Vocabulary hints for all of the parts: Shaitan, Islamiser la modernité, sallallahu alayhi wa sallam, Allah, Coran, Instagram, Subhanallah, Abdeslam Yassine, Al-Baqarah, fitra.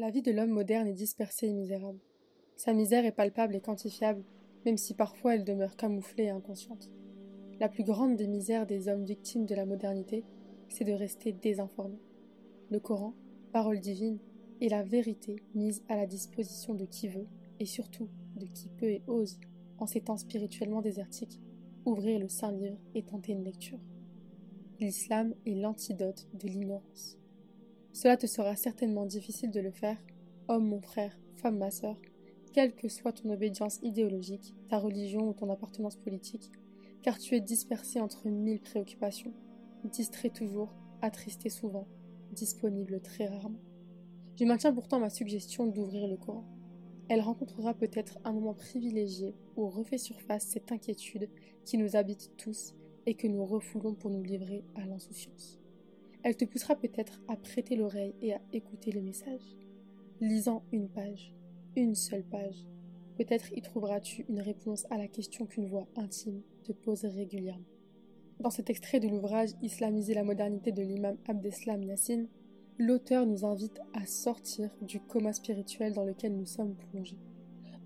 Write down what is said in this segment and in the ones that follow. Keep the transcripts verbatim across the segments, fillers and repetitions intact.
La vie de l'homme moderne est dispersée et misérable. Sa misère est palpable et quantifiable, même si parfois elle demeure camouflée et inconsciente. La plus grande des misères des hommes victimes de la modernité, c'est de rester désinformés. Le Coran, parole divine, est la vérité mise à la disposition de qui veut, et surtout de qui peut et ose, en ces temps spirituellement désertiques, ouvrir le Saint Livre et tenter une lecture. L'islam est l'antidote de l'ignorance. Cela te sera certainement difficile de le faire, homme mon frère, femme ma sœur, quelle que soit ton obédience idéologique, ta religion ou ton appartenance politique, car tu es dispersé entre mille préoccupations, distrait toujours, attristé souvent, disponible très rarement. Je maintiens pourtant ma suggestion d'ouvrir le Coran. Elle rencontrera peut-être un moment privilégié où refait surface cette inquiétude qui nous habite tous et que nous refoulons pour nous livrer à l'insouciance. Elle te poussera peut-être à prêter l'oreille et à écouter les messages. Lisant une page, une seule page, peut-être y trouveras-tu une réponse à la question qu'une voix intime te pose régulièrement. Dans cet extrait de l'ouvrage « Islamiser la modernité » de l'imam Abdeslam Yassine, l'auteur nous invite à sortir du coma spirituel dans lequel nous sommes plongés.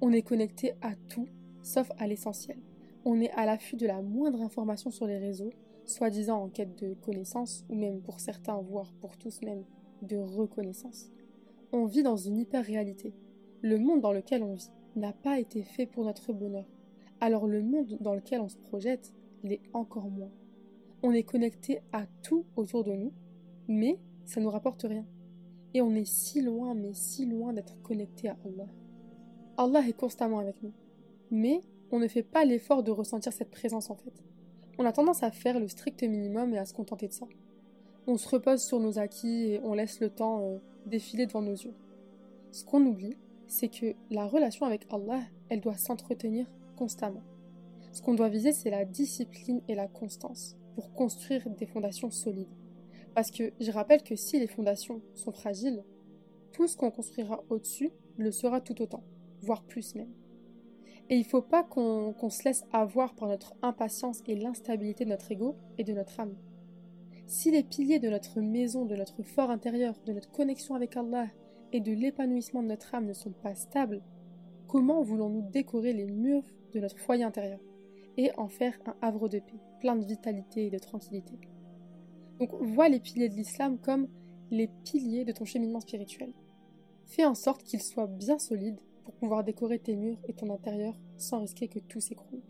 On est connecté à tout, sauf à l'essentiel. On est à l'affût de la moindre information sur les réseaux, soi-disant en quête de connaissance, ou même pour certains, voire pour tous même, de reconnaissance. On vit dans une hyper-réalité. Le monde dans lequel on vit n'a pas été fait pour notre bonheur. Alors le monde dans lequel on se projette l'est encore moins. On est connecté à tout autour de nous, mais ça ne nous rapporte rien. Et on est si loin, mais si loin d'être connecté à Allah. Allah est constamment avec nous. Mais on ne fait pas l'effort de ressentir cette présence en fait. On a tendance à faire le strict minimum et à se contenter de ça. On se repose sur nos acquis et on laisse le temps euh, défiler devant nos yeux. Ce qu'on oublie, c'est que la relation avec Allah, elle doit s'entretenir constamment. Ce qu'on doit viser, c'est la discipline et la constance pour construire des fondations solides. Parce que je rappelle que si les fondations sont fragiles, tout ce qu'on construira au-dessus le sera tout autant, voire plus même. Et il ne faut pas qu'on qu'on se laisse avoir par notre impatience et l'instabilité de notre ego et de notre âme. Si les piliers de notre maison, de notre fort intérieur, de notre connexion avec Allah et de l'épanouissement de notre âme ne sont pas stables, comment voulons-nous décorer les murs de notre foyer intérieur et en faire un havre de paix, plein de vitalité et de tranquillité ? Donc vois les piliers de l'islam comme les piliers de ton cheminement spirituel. Fais en sorte qu'ils soient bien solides pour pouvoir décorer tes murs et ton intérieur sans risquer que tout s'écroule.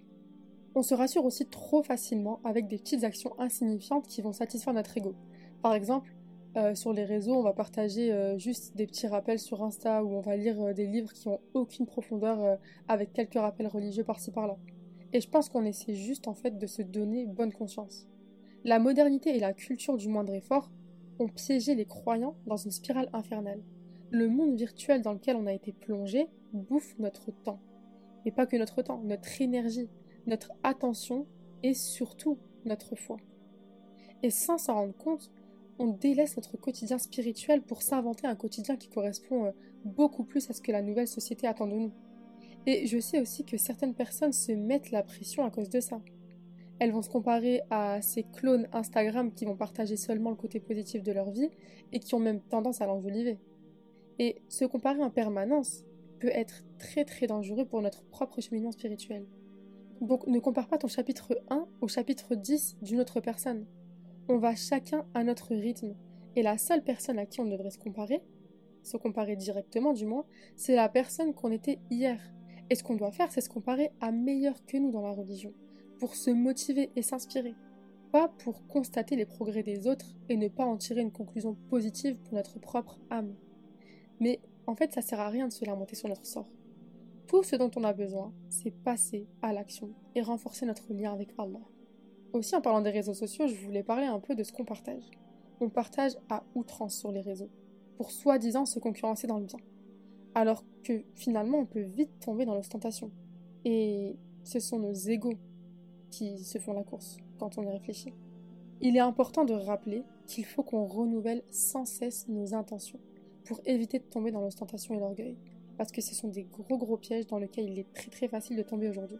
On se rassure aussi trop facilement avec des petites actions insignifiantes qui vont satisfaire notre ego. Par exemple, euh, sur les réseaux, on va partager euh, juste des petits rappels sur Insta ou on va lire euh, des livres qui n'ont aucune profondeur euh, avec quelques rappels religieux par-ci par-là. Et je pense qu'on essaie juste en fait de se donner bonne conscience. La modernité et la culture du moindre effort ont piégé les croyants dans une spirale infernale. Le monde virtuel dans lequel on a été plongé bouffe notre temps. Mais pas que notre temps, notre énergie, notre attention et surtout notre foi. Et sans s'en rendre compte, on délaisse notre quotidien spirituel pour s'inventer un quotidien qui correspond beaucoup plus à ce que la nouvelle société attend de nous. Et je sais aussi que certaines personnes se mettent la pression à cause de ça. Elles vont se comparer à ces clones Instagram qui vont partager seulement le côté positif de leur vie et qui ont même tendance à l'enjoliver. Et se comparer en permanence peut être très très dangereux pour notre propre cheminement spirituel. Donc ne compare pas ton chapitre un au chapitre dix d'une autre personne. On va chacun à notre rythme et la seule personne à qui on devrait se comparer, se comparer directement du moins, c'est la personne qu'on était hier. Et ce qu'on doit faire, c'est se comparer à meilleur que nous dans la religion, pour se motiver et s'inspirer, pas pour constater les progrès des autres et ne pas en tirer une conclusion positive pour notre propre âme. Mais en fait, ça sert à rien de se lamenter sur notre sort. Tout ce dont on a besoin, c'est passer à l'action et renforcer notre lien avec Allah. Aussi, en parlant des réseaux sociaux, je voulais parler un peu de ce qu'on partage. On partage à outrance sur les réseaux, pour soi-disant se concurrencer dans le bien, alors que finalement, on peut vite tomber dans l'ostentation. Et ce sont nos égos qui se font la course, quand on y réfléchit. Il est important de rappeler qu'il faut qu'on renouvelle sans cesse nos intentions pour éviter de tomber dans l'ostentation et l'orgueil, parce que ce sont des gros gros pièges dans lesquels il est très très facile de tomber aujourd'hui.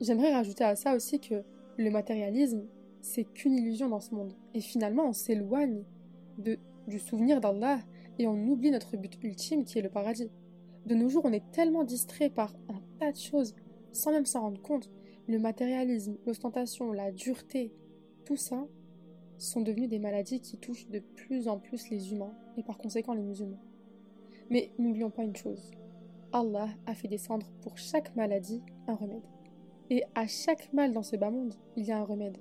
J'aimerais rajouter à ça aussi que le matérialisme, c'est qu'une illusion dans ce monde, et finalement on s'éloigne de, du souvenir d'Allah et on oublie notre but ultime qui est le paradis. De nos jours, on est tellement distrait par un tas de choses, sans même s'en rendre compte. Le matérialisme, l'ostentation, la dureté, tout ça sont devenus des maladies qui touchent de plus en plus les humains et par conséquent les musulmans. Mais n'oublions pas une chose, Allah a fait descendre pour chaque maladie un remède. Et à chaque mal dans ce bas monde, il y a un remède.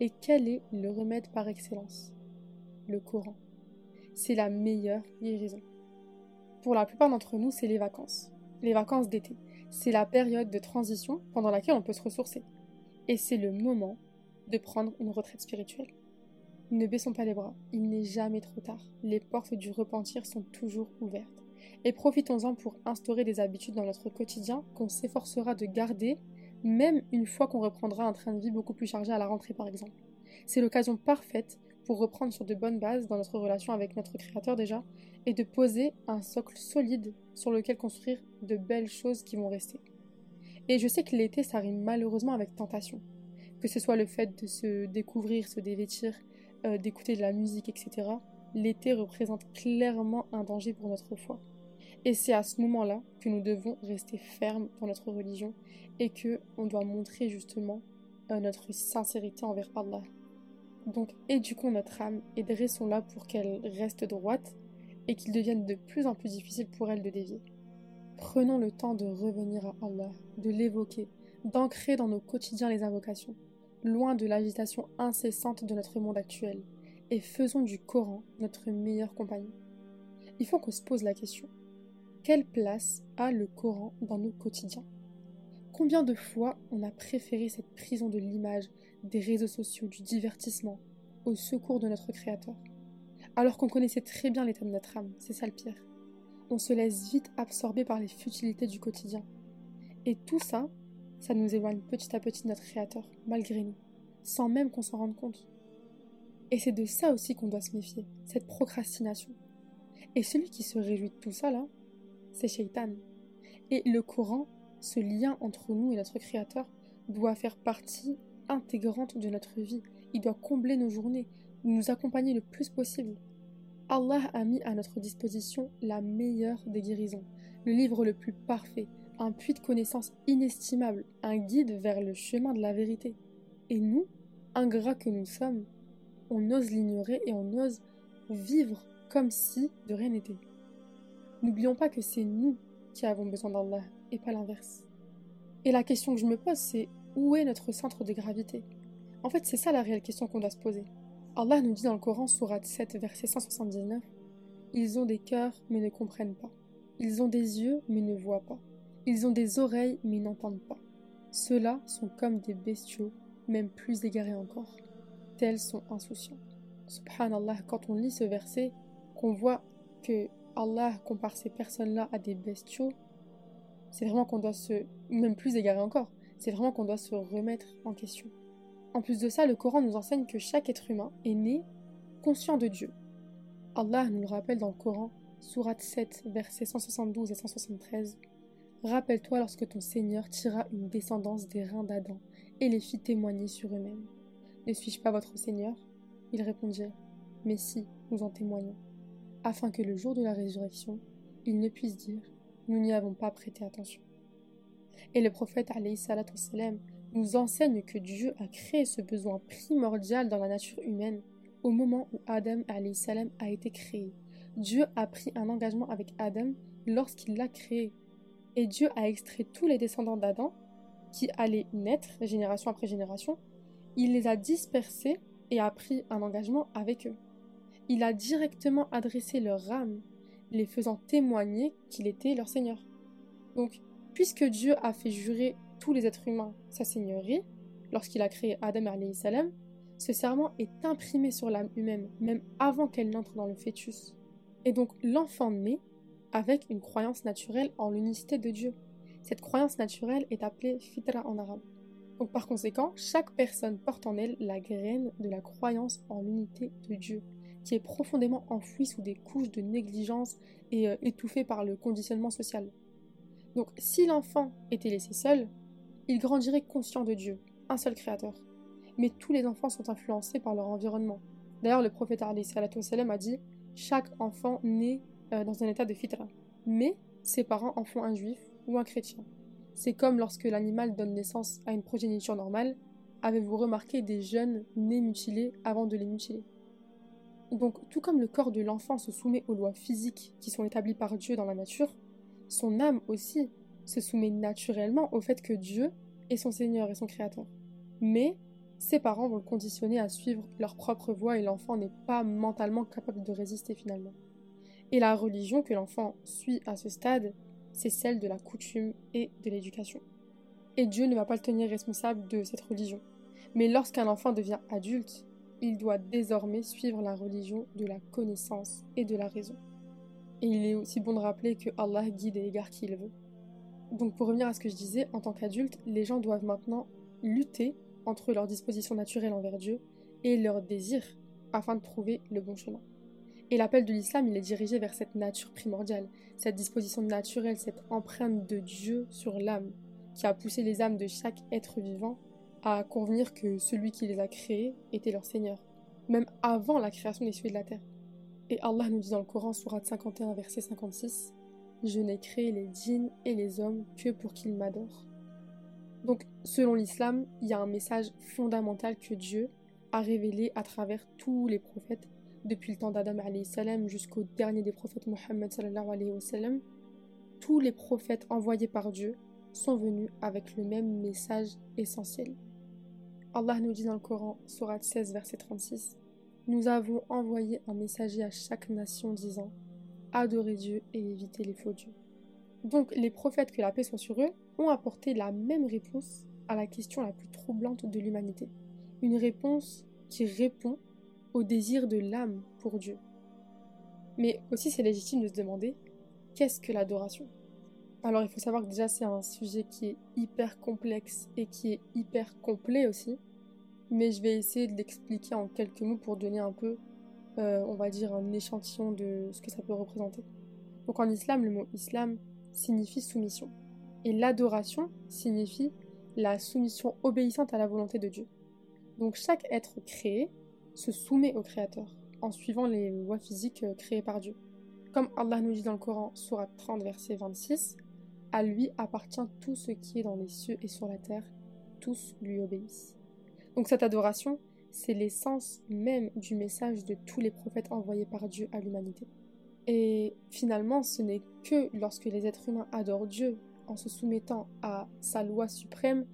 Et quel est le remède par excellence? Le Coran. C'est la meilleure guérison. Pour la plupart d'entre nous, c'est les vacances. Les vacances d'été. C'est la période de transition pendant laquelle on peut se ressourcer. Et c'est le moment de prendre une retraite spirituelle. Ne baissons pas les bras, il n'est jamais trop tard. Les portes du repentir sont toujours ouvertes. Et profitons-en pour instaurer des habitudes dans notre quotidien qu'on s'efforcera de garder, même une fois qu'on reprendra un train de vie beaucoup plus chargé à la rentrée par exemple. C'est l'occasion parfaite pour reprendre sur de bonnes bases dans notre relation avec notre Créateur déjà, et de poser un socle solide sur lequel construire de belles choses qui vont rester. Et je sais que l'été, ça rime malheureusement avec tentation. Que ce soit le fait de se découvrir, se dévêtir, euh, d'écouter de la musique, et cetera, l'été représente clairement un danger pour notre foi. Et c'est à ce moment-là que nous devons rester fermes dans notre religion et que on doit montrer justement euh, notre sincérité envers Allah. Donc éduquons notre âme et dressons-la pour qu'elle reste droite et qu'il devienne de plus en plus difficile pour elle de dévier. Prenons le temps de revenir à Allah, de l'évoquer, d'ancrer dans nos quotidiens les invocations, loin de l'agitation incessante de notre monde actuel, et faisons du Coran notre meilleure compagnie. Il faut qu'on se pose la question, quelle place a le Coran dans nos quotidiens? Combien de fois on a préféré cette prison de l'image, des réseaux sociaux, du divertissement, au secours de notre Créateur? Alors qu'on connaissait très bien l'état de notre âme, c'est ça le pire. On se laisse vite absorber par les futilités du quotidien. Et tout ça, ça nous éloigne petit à petit de notre Créateur, malgré nous, sans même qu'on s'en rende compte. Et c'est de ça aussi qu'on doit se méfier, cette procrastination. Et celui qui se réjouit de tout ça, là, c'est Shaitan. Et le Coran, ce lien entre nous et notre Créateur, doit faire partie intégrante de notre vie. Il doit combler nos journées, nous accompagner le plus possible. Allah a mis à notre disposition la meilleure des guérisons, le livre le plus parfait, un puits de connaissances inestimable, un guide vers le chemin de la vérité. Et nous, ingrats que nous sommes, on ose l'ignorer et on ose vivre comme si de rien n'était. N'oublions pas que c'est nous qui avons besoin d'Allah et pas l'inverse. Et la question que je me pose, c'est où est notre centre de gravité? En fait, c'est ça la réelle question qu'on doit se poser. Allah nous dit dans le Coran, sourate sept, verset cent soixante-dix-neuf, « Ils ont des cœurs, mais ne comprennent pas. Ils ont des yeux, mais ne voient pas. Ils ont des oreilles, mais n'entendent pas. Ceux-là sont comme des bestiaux, même plus égarés encore. Tels sont insouciants. » Subhanallah, quand on lit ce verset, qu'on voit que Allah compare ces personnes-là à des bestiaux, c'est vraiment qu'on doit se... même plus égarés encore. C'est vraiment qu'on doit se remettre en question. En plus de ça, le Coran nous enseigne que chaque être humain est né conscient de Dieu. Allah nous le rappelle dans le Coran, sourate sept, versets cent soixante-douze et cent soixante-treize. « Rappelle-toi lorsque ton Seigneur tira une descendance des reins d'Adam et les fit témoigner sur eux-mêmes. Ne suis-je pas votre Seigneur ?» Ils répondirent « Mais si, nous en témoignons, afin que le jour de la résurrection, ils ne puissent dire « Nous n'y avons pas prêté attention. » Et le prophète, alayhi salatu wassalam, nous enseigne que Dieu a créé ce besoin primordial dans la nature humaine au moment où Adam a été créé. Dieu a pris un engagement avec Adam lorsqu'il l'a créé. Et Dieu a extrait tous les descendants d'Adam qui allaient naître génération après génération. Il les a dispersés et a pris un engagement avec eux. Il a directement adressé leur âme, les faisant témoigner qu'il était leur Seigneur. Donc, puisque Dieu a fait jurer tous les êtres humains sa seigneurie, lorsqu'il a créé Adam alayhi salam, ce serment est imprimé sur l'âme humaine, même avant qu'elle n'entre dans le fœtus. Et donc l'enfant naît avec une croyance naturelle en l'unicité de Dieu. Cette croyance naturelle est appelée fitra en arabe. Donc par conséquent, chaque personne porte en elle la graine de la croyance en l'unité de Dieu, qui est profondément enfouie sous des couches de négligence et euh, étouffée par le conditionnement social. Donc si l'enfant était laissé seul, il grandirait conscient de Dieu, un seul créateur. Mais tous les enfants sont influencés par leur environnement. D'ailleurs, le prophète a dit « chaque enfant naît euh, dans un état de fitra, mais ses parents en font un juif ou un chrétien. C'est comme lorsque l'animal donne naissance à une progéniture normale. Avez-vous remarqué des jeunes nés mutilés avant de les mutiler? Donc, tout comme le corps de l'enfant se soumet aux lois physiques qui sont établies par Dieu dans la nature, son âme aussi se soumet naturellement au fait que Dieu est son Seigneur et son Créateur. Mais ses parents vont le conditionner à suivre leur propre voie et l'enfant n'est pas mentalement capable de résister finalement. Et la religion que l'enfant suit à ce stade, c'est celle de la coutume et de l'éducation. Et Dieu ne va pas le tenir responsable de cette religion. Mais lorsqu'un enfant devient adulte, il doit désormais suivre la religion de la connaissance et de la raison. Et il est aussi bon de rappeler que Allah guide et égare qui il veut. Donc pour revenir à ce que je disais, en tant qu'adulte, les gens doivent maintenant lutter entre leurs dispositions naturelles envers Dieu et leurs désirs afin de trouver le bon chemin. Et l'appel de l'islam, il est dirigé vers cette nature primordiale, cette disposition naturelle, cette empreinte de Dieu sur l'âme, qui a poussé les âmes de chaque être vivant à convenir que celui qui les a créés était leur Seigneur, même avant la création des cieux et de la terre. Et Allah nous dit dans le Coran, sourate cinquante et un, verset cinquante-six, « Je n'ai créé les djinns et les hommes que pour qu'ils m'adorent. » Donc, selon l'islam, il y a un message fondamental que Dieu a révélé à travers tous les prophètes, depuis le temps d'Adam alayhi salam jusqu'au dernier des prophètes, Mohammed sallallahu alayhi wa sallam. Tous les prophètes envoyés par Dieu sont venus avec le même message essentiel. Allah nous dit dans le Coran, sourate seize, verset trente-six, « Nous avons envoyé un messager à chaque nation disant « Adorez Dieu et évitez les faux dieux. » Donc les prophètes, que la paix soit sur eux, ont apporté la même réponse à la question la plus troublante de l'humanité. Une réponse qui répond au désir de l'âme pour Dieu. Mais aussi c'est légitime de se demander, qu'est-ce que l'adoration ? Alors il faut savoir que déjà c'est un sujet qui est hyper complexe et qui est hyper complet aussi, mais je vais essayer de l'expliquer en quelques mots pour donner un peu, euh, on va dire, un échantillon de ce que ça peut représenter. Donc en islam, le mot « islam » signifie « soumission ». Et l'adoration signifie la soumission obéissante à la volonté de Dieu. Donc chaque être créé se soumet au Créateur, en suivant les lois physiques créées par Dieu. Comme Allah nous dit dans le Coran, sourate trente, verset vingt-six, « À lui appartient tout ce qui est dans les cieux et sur la terre, tous lui obéissent. » Donc cette adoration, c'est l'essence même du message de tous les prophètes envoyés par Dieu à l'humanité. Et finalement, ce n'est que lorsque les êtres humains adorent Dieu, en se soumettant à sa loi suprême,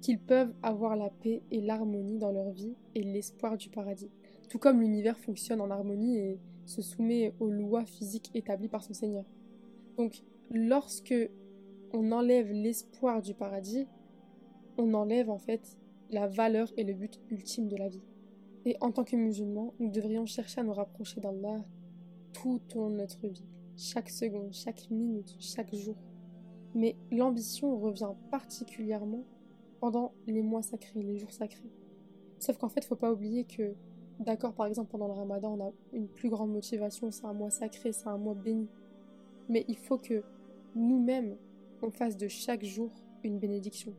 qu'ils peuvent avoir la paix et l'harmonie dans leur vie et l'espoir du paradis. Tout comme l'univers fonctionne en harmonie et se soumet aux lois physiques établies par son Seigneur. Donc, lorsque on enlève l'espoir du paradis, on enlève en fait la valeur et le but ultime de la vie. Et en tant que musulmans, nous devrions chercher à nous rapprocher d'Allah tout au long de notre vie, chaque seconde, chaque minute, chaque jour. Mais l'ambition revient particulièrement pendant les mois sacrés, les jours sacrés. Sauf qu'en fait, il ne faut pas oublier que, d'accord, par exemple, pendant le ramadan, on a une plus grande motivation, c'est un mois sacré, c'est un mois béni. Mais il faut que nous-mêmes, on fasse de chaque jour une bénédiction.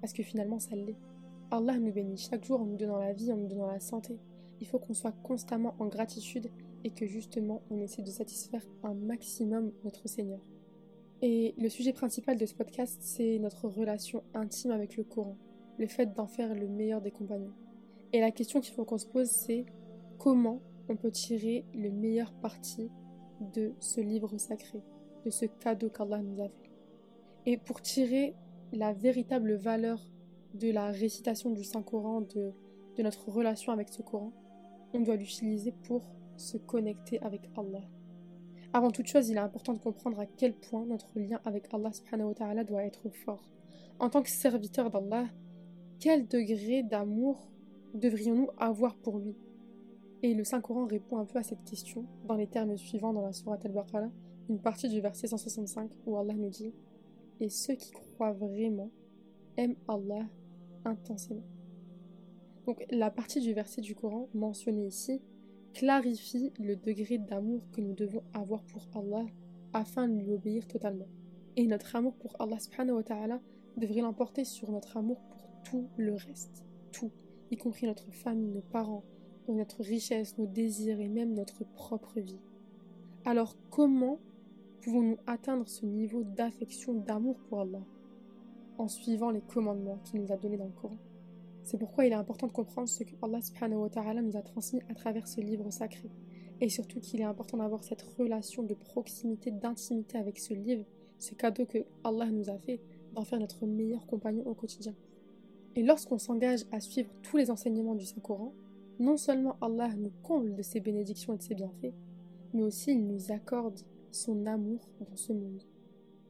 Parce que finalement, ça l'est. Allah nous bénit chaque jour en nous donnant la vie, en nous donnant la santé. Il faut qu'on soit constamment en gratitude et que justement, on essaie de satisfaire un maximum notre Seigneur. Et le sujet principal de ce podcast, c'est notre relation intime avec le Coran, le fait d'en faire le meilleur des compagnons. Et la question qu'il faut qu'on se pose, c'est comment on peut tirer le meilleur parti de ce livre sacré, de ce cadeau qu'Allah nous a fait. Et pour tirer la véritable valeur de la récitation du Saint-Coran, de, de notre relation avec ce Coran, on doit l'utiliser pour se connecter avec Allah. Avant toute chose, il est important de comprendre à quel point notre lien avec Allah subhanahu wa ta'ala doit être fort. En tant que serviteur d'Allah, quel degré d'amour devrions-nous avoir pour lui? Et le Saint-Coran répond un peu à cette question dans les termes suivants dans la sourate Al-Baqarah, une partie du verset cent soixante-cinq où Allah nous dit « Et ceux qui croient vraiment aiment Allah intensément. » Donc la partie du verset du Coran mentionnée ici clarifie le degré d'amour que nous devons avoir pour Allah afin de lui obéir totalement. Et notre amour pour Allah subhanahu wa ta'ala devrait l'emporter sur notre amour pour tout le reste, tout, y compris notre famille, nos parents, notre richesse, nos désirs et même notre propre vie. Alors comment pouvons-nous atteindre ce niveau d'affection, d'amour pour Allah? En suivant les commandements qu'il nous a donnés dans le Coran. C'est pourquoi il est important de comprendre ce que Allah subhanahu wa ta'ala nous a transmis à travers ce livre sacré. Et surtout qu'il est important d'avoir cette relation de proximité, d'intimité avec ce livre, ce cadeau que Allah nous a fait, d'en faire notre meilleur compagnon au quotidien. Et lorsqu'on s'engage à suivre tous les enseignements du Saint-Coran, non seulement Allah nous comble de ses bénédictions et de ses bienfaits, mais aussi il nous accorde son amour dans ce monde.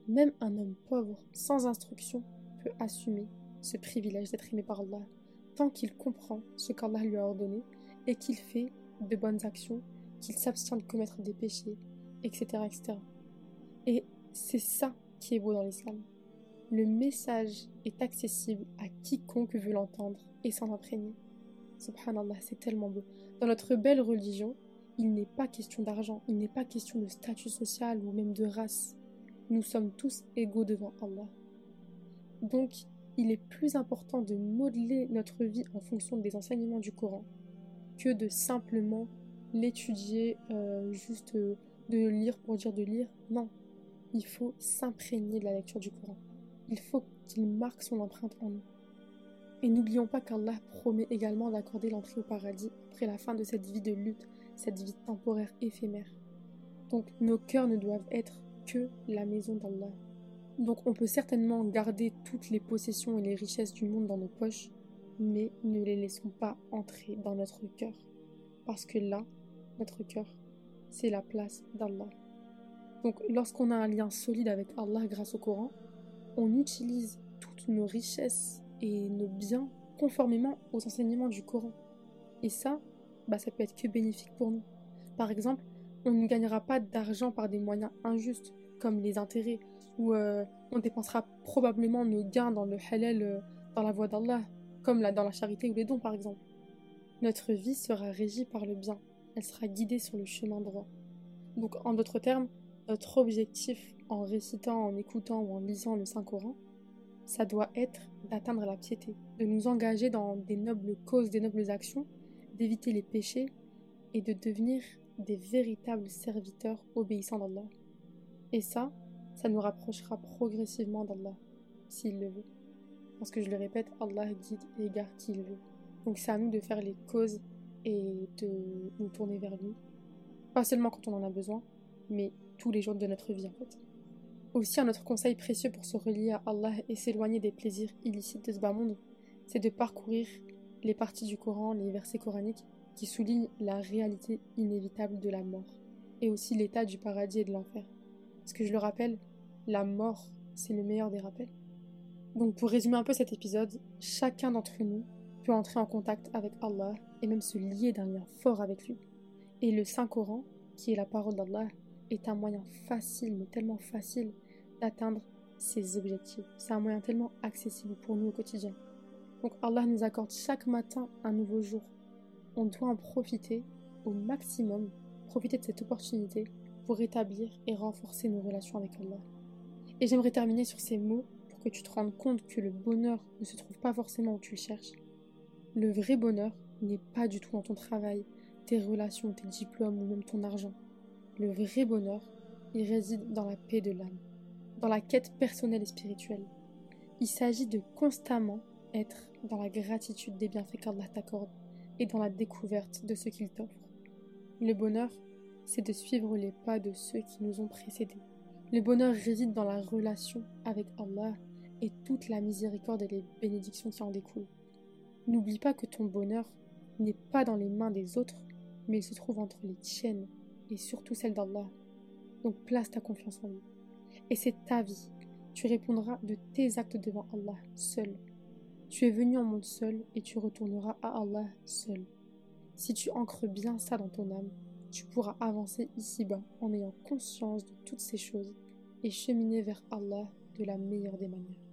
Même un homme pauvre, sans instruction, peut assumer ce privilège d'être aimé par Allah, tant qu'il comprend ce qu'Allah lui a ordonné et qu'il fait de bonnes actions, qu'il s'abstient de commettre des péchés, et cetera et cetera. Et c'est ça qui est beau dans l'islam. Le message est accessible à quiconque veut l'entendre et s'en imprégner. Subhanallah, c'est tellement beau. Dans notre belle religion, il n'est pas question d'argent, il n'est pas question de statut social ou même de race. Nous sommes tous égaux devant Allah. Donc, il est plus important de modeler notre vie en fonction des enseignements du Coran que de simplement l'étudier, euh, juste euh, de lire pour dire de lire. Non, il faut s'imprégner de la lecture du Coran. Il faut qu'il marque son empreinte en nous. Et n'oublions pas qu'Allah promet également d'accorder l'entrée au paradis après la fin de cette vie de lutte, cette vie temporaire éphémère. Donc nos cœurs ne doivent être que la maison d'Allah. Donc on peut certainement garder toutes les possessions et les richesses du monde dans nos poches, mais ne les laissons pas entrer dans notre cœur. Parce que là, notre cœur, c'est la place d'Allah. Donc lorsqu'on a un lien solide avec Allah grâce au Coran, on utilise toutes nos richesses et nos biens conformément aux enseignements du Coran. Et ça, bah ça peut être que bénéfique pour nous. Par exemple, on ne gagnera pas d'argent par des moyens injustes, comme les intérêts, où euh, on dépensera probablement nos gains dans le halal, euh, dans la voie d'Allah, comme la, dans la charité ou les dons par exemple. Notre vie sera régie par le bien, elle sera guidée sur le chemin droit. Donc en d'autres termes, notre objectif en récitant, en écoutant ou en lisant le Saint-Coran, ça doit être d'atteindre la piété, de nous engager dans des nobles causes, des nobles actions, d'éviter les péchés et de devenir des véritables serviteurs obéissants d'Allah. Et ça, ça nous rapprochera progressivement d'Allah, s'il le veut. Parce que je le répète, Allah guide et égare qui il veut. Donc c'est à nous de faire les causes et de nous tourner vers lui. Pas seulement quand on en a besoin, mais tous les jours de notre vie en fait. Aussi, un autre conseil précieux pour se relier à Allah et s'éloigner des plaisirs illicites de ce bas monde, c'est de parcourir les parties du Coran, les versets coraniques, qui soulignent la réalité inévitable de la mort, et aussi l'état du paradis et de l'enfer. Parce que je le rappelle, la mort, c'est le meilleur des rappels. Donc pour résumer un peu cet épisode, chacun d'entre nous peut entrer en contact avec Allah et même se lier d'un lien fort avec lui. Et le Saint-Coran, qui est la parole d'Allah, est un moyen facile, mais tellement facile, d'atteindre ses objectifs. C'est un moyen tellement accessible pour nous au quotidien. Donc Allah nous accorde chaque matin un nouveau jour. On doit en profiter au maximum, profiter de cette opportunité pour établir et renforcer nos relations avec Allah. Et j'aimerais terminer sur ces mots pour que tu te rendes compte que le bonheur ne se trouve pas forcément où tu le cherches. Le vrai bonheur n'est pas du tout dans ton travail, tes relations, tes diplômes ou même ton argent. Le vrai bonheur, il réside dans la paix de l'âme, dans la quête personnelle et spirituelle. Il s'agit de constamment être dans la gratitude des bienfaits qu'Allah t'accorde et dans la découverte de ce qu'il t'offre. Le bonheur, c'est de suivre les pas de ceux qui nous ont précédés. Le bonheur réside dans la relation avec Allah et toute la miséricorde et les bénédictions qui en découlent. N'oublie pas que ton bonheur n'est pas dans les mains des autres, mais il se trouve entre les tiennes et surtout celle d'Allah. Donc place ta confiance en lui. Et c'est ta vie. Tu répondras de tes actes devant Allah, seul. Tu es venu en monde seul et tu retourneras à Allah, seul. Si tu ancres bien ça dans ton âme, tu pourras avancer ici-bas en ayant conscience de toutes ces choses et cheminer vers Allah de la meilleure des manières.